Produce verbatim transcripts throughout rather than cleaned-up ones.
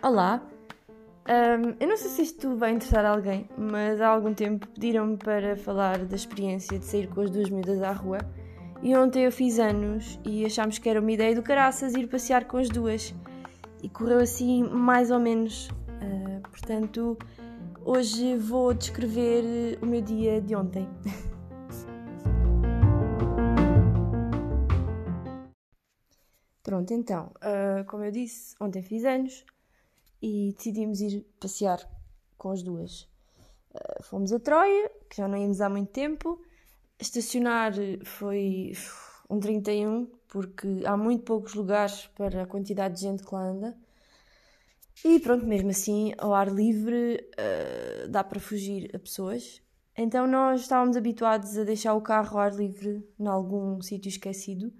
Olá, um, eu não sei se isto vai interessar a alguém, mas há algum tempo pediram-me para falar da experiência de sair com as duas miúdas à rua e ontem eu fiz anos e achámos que era uma ideia do caraças ir passear com as duas e correu assim mais ou menos, uh, portanto hoje vou descrever o meu dia de ontem. Pronto, então, uh, como eu disse, ontem fiz anos e decidimos ir passear com as duas. Uh, fomos a Troia, que já não íamos há muito tempo. Estacionar foi um trinta e um, porque há muito poucos lugares para a quantidade de gente que lá anda. E pronto, mesmo assim, ao ar livre, uh, dá para fugir a pessoas. Então nós estávamos habituados a deixar o carro ao ar livre, em algum sítio esquecido.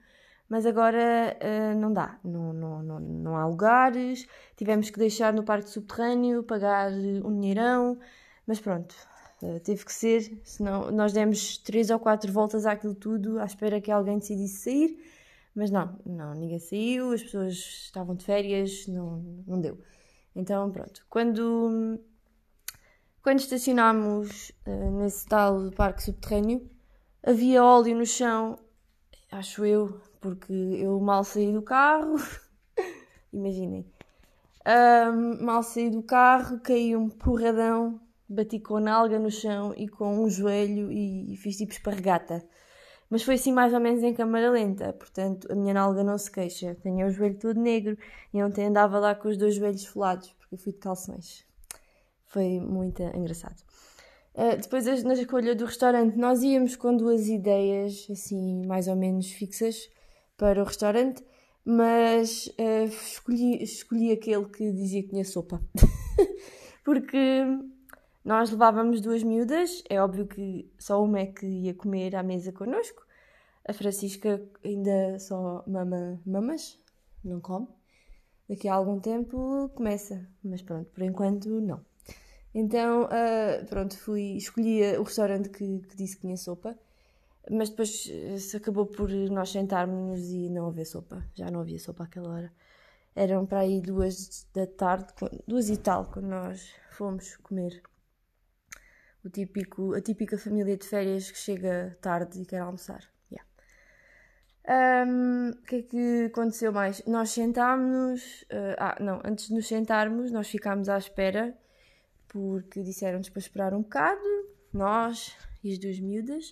Mas agora uh, não dá, não, não, não, não há lugares, tivemos que deixar no parque subterrâneo, pagar um dinheirão, mas pronto, uh, teve que ser, senão nós demos três ou quatro voltas àquilo tudo à espera que alguém decidisse sair, mas não, não, ninguém saiu, as pessoas estavam de férias, não, não deu. Então pronto, quando, quando estacionámos uh, nesse tal parque subterrâneo, havia óleo no chão, acho eu, porque eu mal saí do carro, imaginem, um, mal saí do carro, caí um porradão, bati com a nalga no chão e com um joelho e, e fiz tipo esparregata. Mas foi assim mais ou menos em câmara lenta, portanto a minha nalga não se queixa, tinha o joelho todo negro e ontem andava lá com os dois joelhos folados, porque eu fui de calções. Foi muito engraçado. Uh, depois, na escolha do restaurante, nós íamos com duas ideias, assim, mais ou menos fixas, para o restaurante, mas uh, escolhi, escolhi aquele que dizia que tinha sopa. Porque nós levávamos duas miúdas, é óbvio que só uma é que ia comer à mesa connosco. A Francisca ainda só mama mamas, não come. Daqui a algum tempo começa, mas pronto, por enquanto não. Então, uh, pronto, fui, escolhi o restaurante que, que disse que tinha sopa, mas depois se acabou por nós sentarmos e não haver sopa, já não havia sopa àquela hora. Eram para aí duas da tarde, duas e tal, quando nós fomos comer. O típico, a típica família de férias que chega tarde e quer almoçar. O um, que é que aconteceu mais? Nós sentámos, uh, ah, não, antes de nos sentarmos, nós ficámos à espera, porque disseram-nos para esperar um bocado, nós e as duas miúdas,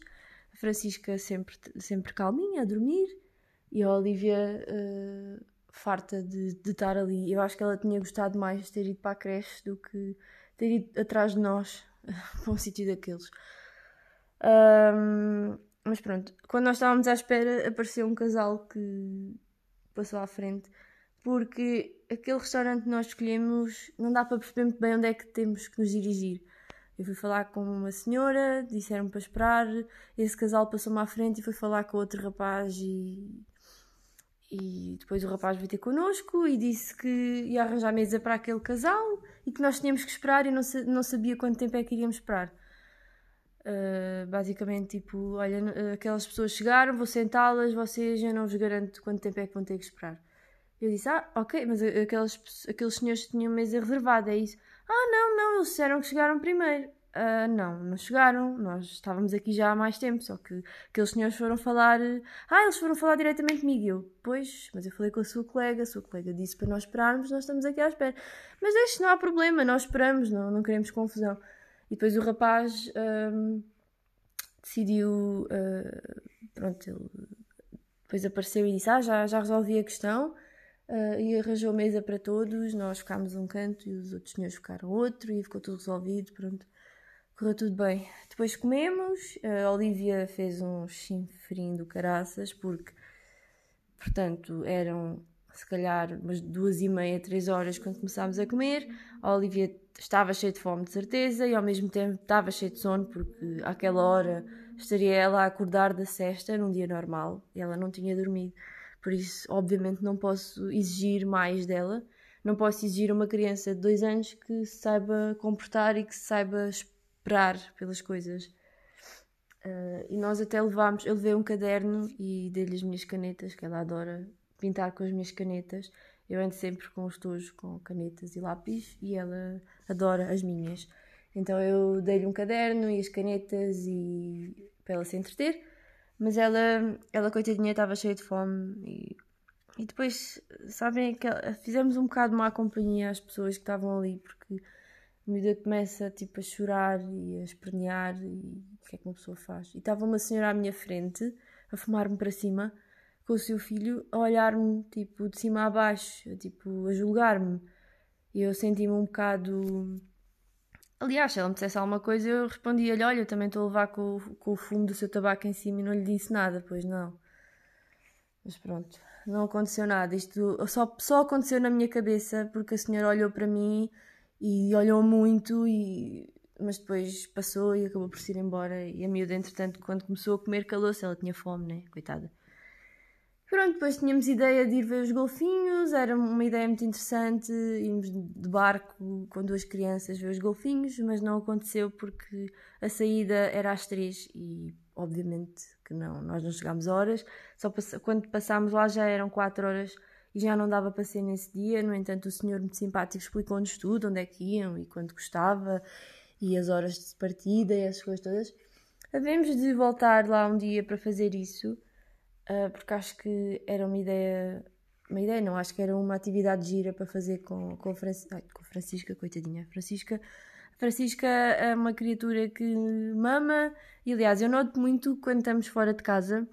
a Francisca sempre, sempre calminha, a dormir, e a Olivia uh, farta de, de estar ali. Eu acho que ela tinha gostado mais de ter ido para a creche do que ter ido atrás de nós para um sítio daqueles. Um, mas pronto, quando nós estávamos à espera, apareceu um casal que passou à frente, porque aquele restaurante que nós escolhemos, não dá para perceber muito bem onde é que temos que nos dirigir. Eu fui falar com uma senhora, disseram-me para esperar, esse casal passou-me à frente e foi falar com outro rapaz e, e depois o rapaz veio ter connosco e disse que ia arranjar mesa para aquele casal e que nós tínhamos que esperar e não, sa- não sabia quanto tempo é que iríamos esperar. Uh, basicamente, tipo, olha, aquelas pessoas chegaram, vou sentá-las, vocês, eu não vos garanto quanto tempo é que vão ter que esperar. Eu disse, ah, ok, mas aqueles, aqueles senhores tinham mesa reservada, é isso? Ah, não, não, eles disseram que chegaram primeiro. Ah, não, não chegaram, nós estávamos aqui já há mais tempo, só que aqueles senhores foram falar... Ah, eles foram falar diretamente comigo. Eu, pois, mas eu falei com a sua colega, a sua colega disse para nós esperarmos, nós estamos aqui à espera. Mas deixe, não há problema, nós esperamos, não, não queremos confusão. E depois o rapaz hum, decidiu... Hum, pronto, ele depois apareceu e disse, ah, já, já resolvi a questão... Uh, e arranjou mesa para todos, nós ficámos um canto e os outros senhores ficaram outro e ficou tudo resolvido, pronto, correu tudo bem. Depois comemos, a Olivia fez um chinfrim do caraças porque, portanto, eram se calhar umas duas e meia, três horas quando começámos a comer. A Olivia estava cheia de fome de certeza e ao mesmo tempo estava cheia de sono porque àquela hora estaria ela a acordar da sesta num dia normal e ela não tinha dormido. Por isso, obviamente, não posso exigir mais dela. Não posso exigir uma criança de dois anos que se saiba comportar e que se saiba esperar pelas coisas. Uh, e nós até levámos, eu levei um caderno e dei-lhe as minhas canetas, que ela adora pintar com as minhas canetas. Eu ando sempre com os tojos, com canetas e lápis, e ela adora as minhas. Então eu dei-lhe um caderno e as canetas e para ela se entreter, mas ela, ela coitadinha, estava cheia de fome. E, e depois, sabem, que fizemos um bocado má companhia às pessoas que estavam ali, porque a miúda começa tipo, a chorar e a espernear, e o que é que uma pessoa faz? E estava uma senhora à minha frente, a fumar-me para cima, com o seu filho, a olhar-me, tipo, de cima a baixo, tipo, a julgar-me. E eu senti-me um bocado... Aliás, se ela me dissesse alguma coisa, eu respondia-lhe, olha, eu também estou a levar com, com o fumo do seu tabaco em cima e não lhe disse nada, pois não. Mas pronto, não aconteceu nada. Isto só, só aconteceu na minha cabeça, porque a senhora olhou para mim e olhou muito, e... mas depois passou e acabou por se ir embora. E a miúda, entretanto, quando começou a comer, calou-se, ela tinha fome, né? Coitada. Pronto, depois tínhamos ideia de ir ver os golfinhos, era uma ideia muito interessante, íamos de barco com duas crianças ver os golfinhos, mas não aconteceu porque a saída era às três e obviamente que não, nós não chegámos a horas, só pass- quando passámos lá já eram quatro horas e já não dava para ser nesse dia. No entanto, o senhor muito simpático explicou-nos tudo, onde é que iam e quanto custava e as horas de partida e essas coisas todas. Havemos de voltar lá um dia para fazer isso, porque acho que era uma ideia, uma ideia não, acho que era uma atividade gira para fazer com, com, Fran... Ai, com Francisca, coitadinha, Francisca. Francisca é uma criatura que mama, e aliás, eu noto muito quando estamos fora de casa,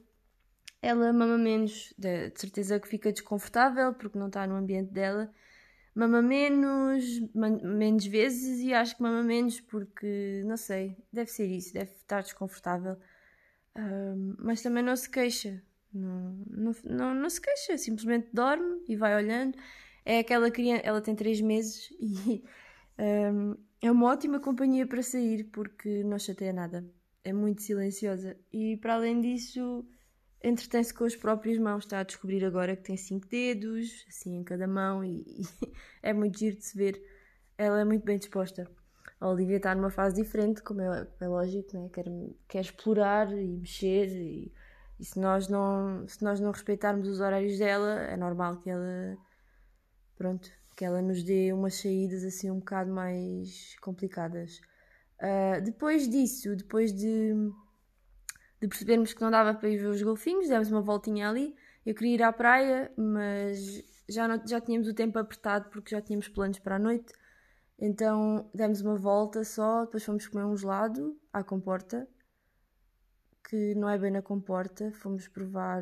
ela mama menos, de certeza que fica desconfortável porque não está no ambiente dela, mama menos, menos vezes, e acho que mama menos porque, não sei, deve ser isso, deve estar desconfortável, uh, mas também não se queixa. Não, não, não, não se queixa, simplesmente dorme e vai olhando. É aquela criança, ela tem três meses e um, é uma ótima companhia para sair porque não chateia nada, é muito silenciosa e para além disso entretém-se com as próprias mãos. Está a descobrir agora que tem cinco dedos assim em cada mão e, e é muito giro de se ver. Ela é muito bem disposta. A Olivia está numa fase diferente, como é, é lógico, né? quer, quer explorar e mexer e E se nós, não, se nós não respeitarmos os horários dela, é normal que ela, pronto, que ela nos dê umas saídas assim um bocado mais complicadas. Uh, depois disso, depois de, de percebermos que não dava para ir ver os golfinhos, demos uma voltinha ali. Eu queria ir à praia, mas já, não, já tínhamos o tempo apertado porque já tínhamos planos para a noite. Então demos uma volta só, depois fomos comer um gelado à comporta, que não é bem na comporta, fomos provar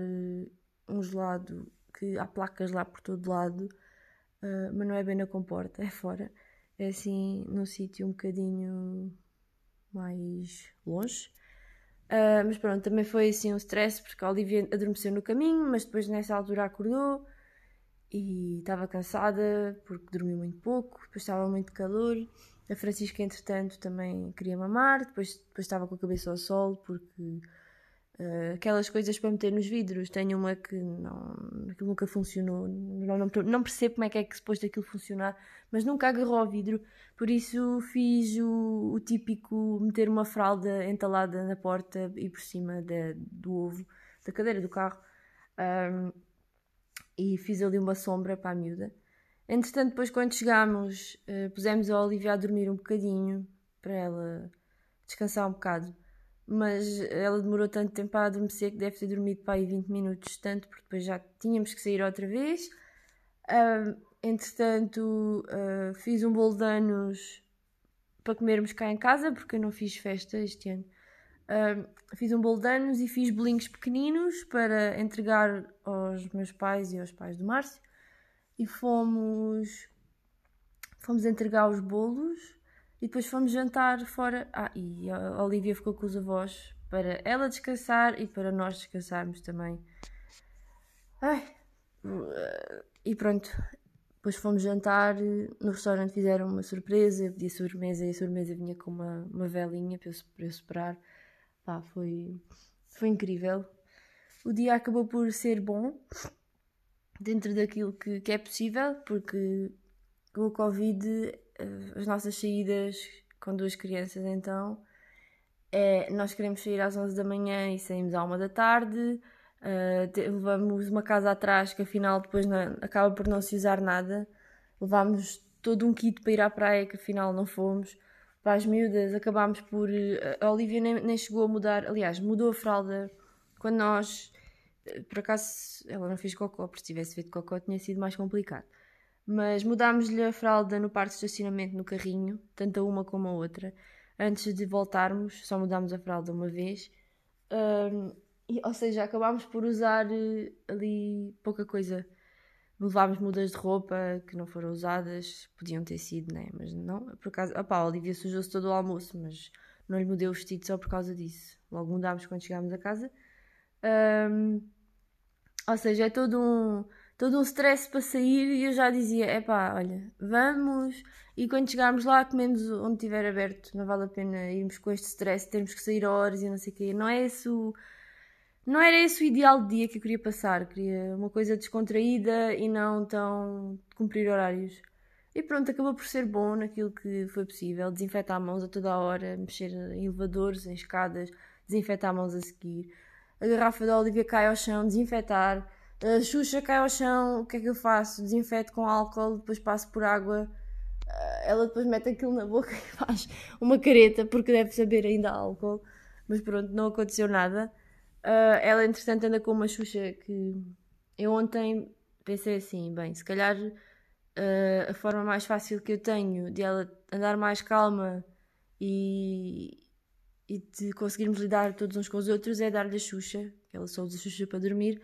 um gelado, que há placas lá por todo lado, uh, mas não é bem na comporta, é fora, é assim num sítio um bocadinho mais longe, uh, mas pronto, também foi assim um stress, porque a Olivia adormeceu no caminho, mas depois nessa altura acordou, e estava cansada, porque dormiu muito pouco, depois estava muito calor. A Francisca, entretanto, também queria mamar, depois, depois estava com a cabeça ao sol, porque uh, aquelas coisas para meter nos vidros, tenho uma que não, aquilo nunca funcionou, não, não, não percebo como é que é que se pôs daquilo funcionar, mas nunca agarrou ao vidro, por isso fiz o, o típico meter uma fralda entalada na porta e por cima de, do ovo, da cadeira do carro, um, e fiz ali uma sombra para a miúda. Entretanto, depois quando chegámos, uh, pusemos a Olivia a dormir um bocadinho, para ela descansar um bocado. Mas ela demorou tanto tempo a adormecer que deve ter dormido para aí vinte minutos, tanto, porque depois já tínhamos que sair outra vez. Uh, entretanto, uh, fiz um bolo de anos para comermos cá em casa, porque eu não fiz festa este ano. Uh, fiz um bolo de anos e fiz bolinhos pequeninos para entregar aos meus pais e aos pais do Márcio. E fomos, fomos entregar os bolos e depois fomos jantar fora. Ah, e a Olivia ficou com os avós para ela descansar e para nós descansarmos também. Ai. E pronto, depois fomos jantar, no restaurante fizeram uma surpresa, eu pedi sobremesa e a sobremesa vinha com uma, uma velinha para eu, para eu soprar. Pá, foi, foi incrível. O dia acabou por ser bom, dentro daquilo que, que é possível, porque com o Covid as nossas saídas com duas crianças então é, nós queremos sair às onze da manhã e saímos à uma da tarde, uh, te, levamos uma casa atrás que afinal depois não, acaba por não se usar nada, levámos todo um kit para ir à praia que afinal não fomos, para as miúdas acabámos por... A Olivia nem, nem chegou a mudar, aliás, mudou a fralda quando nós... Por acaso ela não fez cocó, porque se tivesse feito cocó tinha sido mais complicado. Mas mudámos-lhe a fralda no parque de estacionamento no carrinho, tanto a uma como a outra. Antes de voltarmos, só mudámos a fralda uma vez. Um, e, ou seja, acabámos por usar ali pouca coisa. Levámos mudas de roupa que não foram usadas, podiam ter sido, né? Mas não. Por acaso, opá, a Olivia sujou-se todo o almoço, mas não lhe mudei o vestido só por causa disso. Logo mudámos quando chegámos a casa. Um, ou seja, é todo um. Todo um stress para sair e eu já dizia, epá, olha, vamos e quando chegarmos lá comemos onde estiver aberto, não vale a pena irmos com este stress, termos que sair horas e não sei o quê, não é esse o... não era esse o ideal de dia que eu queria passar, queria uma coisa descontraída e não tão de cumprir horários. E pronto, acabou por ser bom naquilo que foi possível, desinfetar mãos a toda a hora, mexer em elevadores, em escadas, desinfetar mãos a seguir, a garrafa da Olivia cai ao chão, desinfetar, a Xuxa cai ao chão, o que é que eu faço? Desinfeto com álcool, depois passo por água, ela depois mete aquilo na boca e faz uma careta, porque deve saber ainda álcool, mas pronto, não aconteceu nada. Ela entretanto anda com uma Xuxa que eu ontem pensei assim, bem, se calhar a forma mais fácil que eu tenho de ela andar mais calma e, e de conseguirmos lidar todos uns com os outros é dar-lhe a Xuxa, ela só usa a Xuxa para dormir,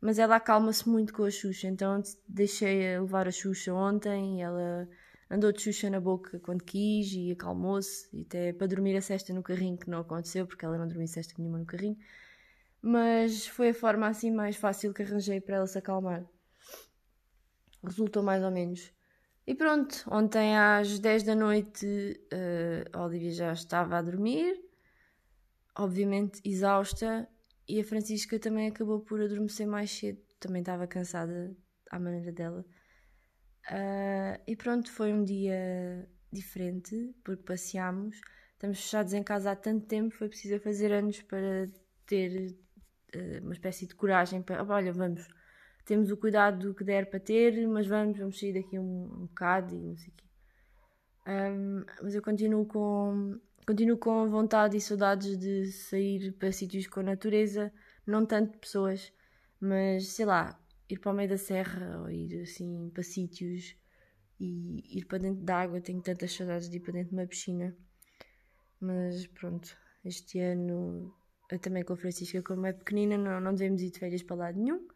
mas ela acalma-se muito com a Xuxa, então deixei-a levar a Xuxa ontem, ela andou de Xuxa na boca quando quis e acalmou-se, e até para dormir a sesta no carrinho, que não aconteceu, porque ela não dormiu sesta nenhuma no carrinho, mas foi a forma assim mais fácil que arranjei para ela se acalmar. Resultou mais ou menos. E pronto, ontem às dez da noite a Olivia já estava a dormir, obviamente exausta, e a Francisca também acabou por adormecer mais cedo. Também estava cansada à maneira dela. Uh, e pronto, foi um dia diferente, porque passeámos. Estamos fechados em casa há tanto tempo, foi preciso fazer anos para ter uh, uma espécie de coragem para... Oh, olha, vamos, temos o cuidado que der para ter, mas vamos, vamos sair daqui um, um bocado e não sei o quê. Um, mas eu continuo com... Continuo com vontade e saudades de sair para sítios com a natureza, não tanto de pessoas, mas sei lá, ir para o meio da serra ou ir assim para sítios e ir para dentro de água. Tenho tantas saudades de ir para dentro de uma piscina. Mas pronto, este ano, eu também com a Francisca, como é pequenina, não, não devemos ir de férias para lado nenhum.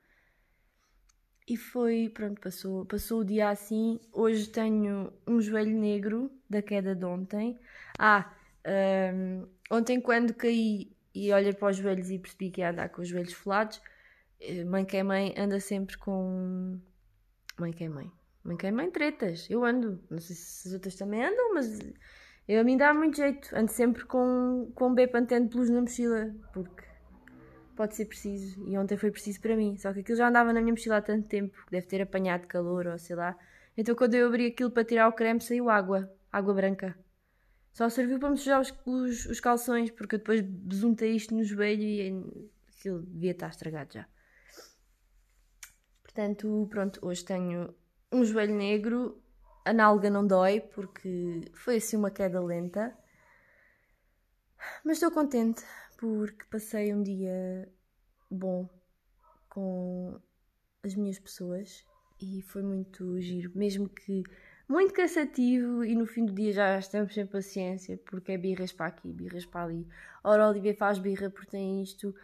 E foi, pronto, passou, passou o dia assim. Hoje tenho um joelho negro da queda de ontem. Ah! Um, ontem quando caí e olhei para os joelhos e percebi que ia andar com os joelhos folados, mãe que é mãe anda sempre com mãe que é mãe mãe que é mãe tretas, eu ando, não sei se as outras também andam, mas eu, a mim dá muito jeito, ando sempre com, com Bepantene Plus na mochila porque pode ser preciso e ontem foi preciso para mim, só que aquilo já andava na minha mochila há tanto tempo, deve ter apanhado calor ou sei lá, então quando eu abri aquilo para tirar o creme saiu água, água branca. Só serviu para me sujar os, os, os calções, porque eu depois besuntei isto no joelho e aquilo devia estar estragado já. Portanto, pronto, hoje tenho um joelho negro, a nálga não dói, porque foi assim uma queda lenta. Mas estou contente, porque passei um dia bom com as minhas pessoas e foi muito giro, mesmo que... muito cansativo e no fim do dia já estamos sem paciência porque é birras para aqui, birras para ali. Ora, a Olivia faz birra porque tem isto,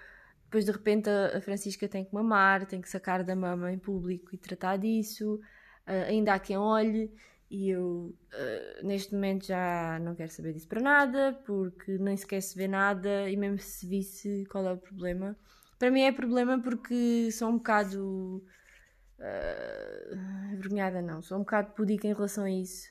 depois de repente a Francisca tem que mamar, tem que sacar da mama em público e tratar disso, uh, ainda há quem olhe e eu uh, neste momento já não quero saber disso para nada porque nem sequer se vê nada e mesmo se visse qual é o problema. Para mim é problema porque sou um bocado... Uh, vergonhada não, sou um bocado pudica em relação a isso.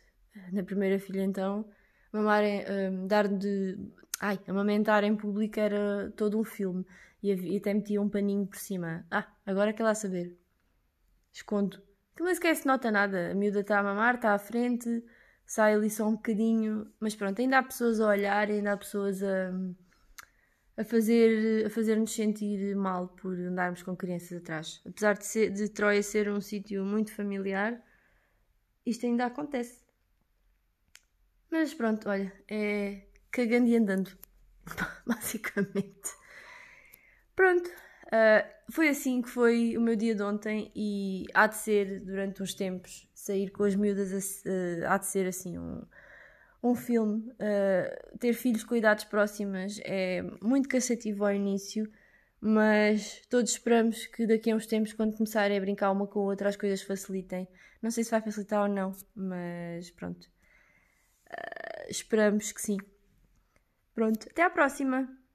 Na primeira filha então mamar, um, dar de ai, amamentar em público era todo um filme e, havia, e até metia um paninho por cima. Ah, agora quer lá saber, escondo que não sequer se nota nada, a miúda está a mamar, está à frente, sai ali só um bocadinho, mas pronto, ainda há pessoas a olhar, ainda há pessoas a, a fazer, a fazer-nos sentir mal por andarmos com crianças atrás. Apesar de, ser, de Troia ser um sítio muito familiar, isto ainda acontece. Mas pronto, olha, é cagando e andando, basicamente. Pronto, uh, foi assim que foi o meu dia de ontem e há de ser, durante uns tempos, sair com as miúdas, uh, há de ser assim um... um filme, uh, ter filhos com idades próximas é muito cansativo ao início, mas todos esperamos que daqui a uns tempos, quando começarem a brincar uma com a outra, as coisas facilitem. Não sei se vai facilitar ou não, mas pronto, uh, esperamos que sim. Pronto, até à próxima!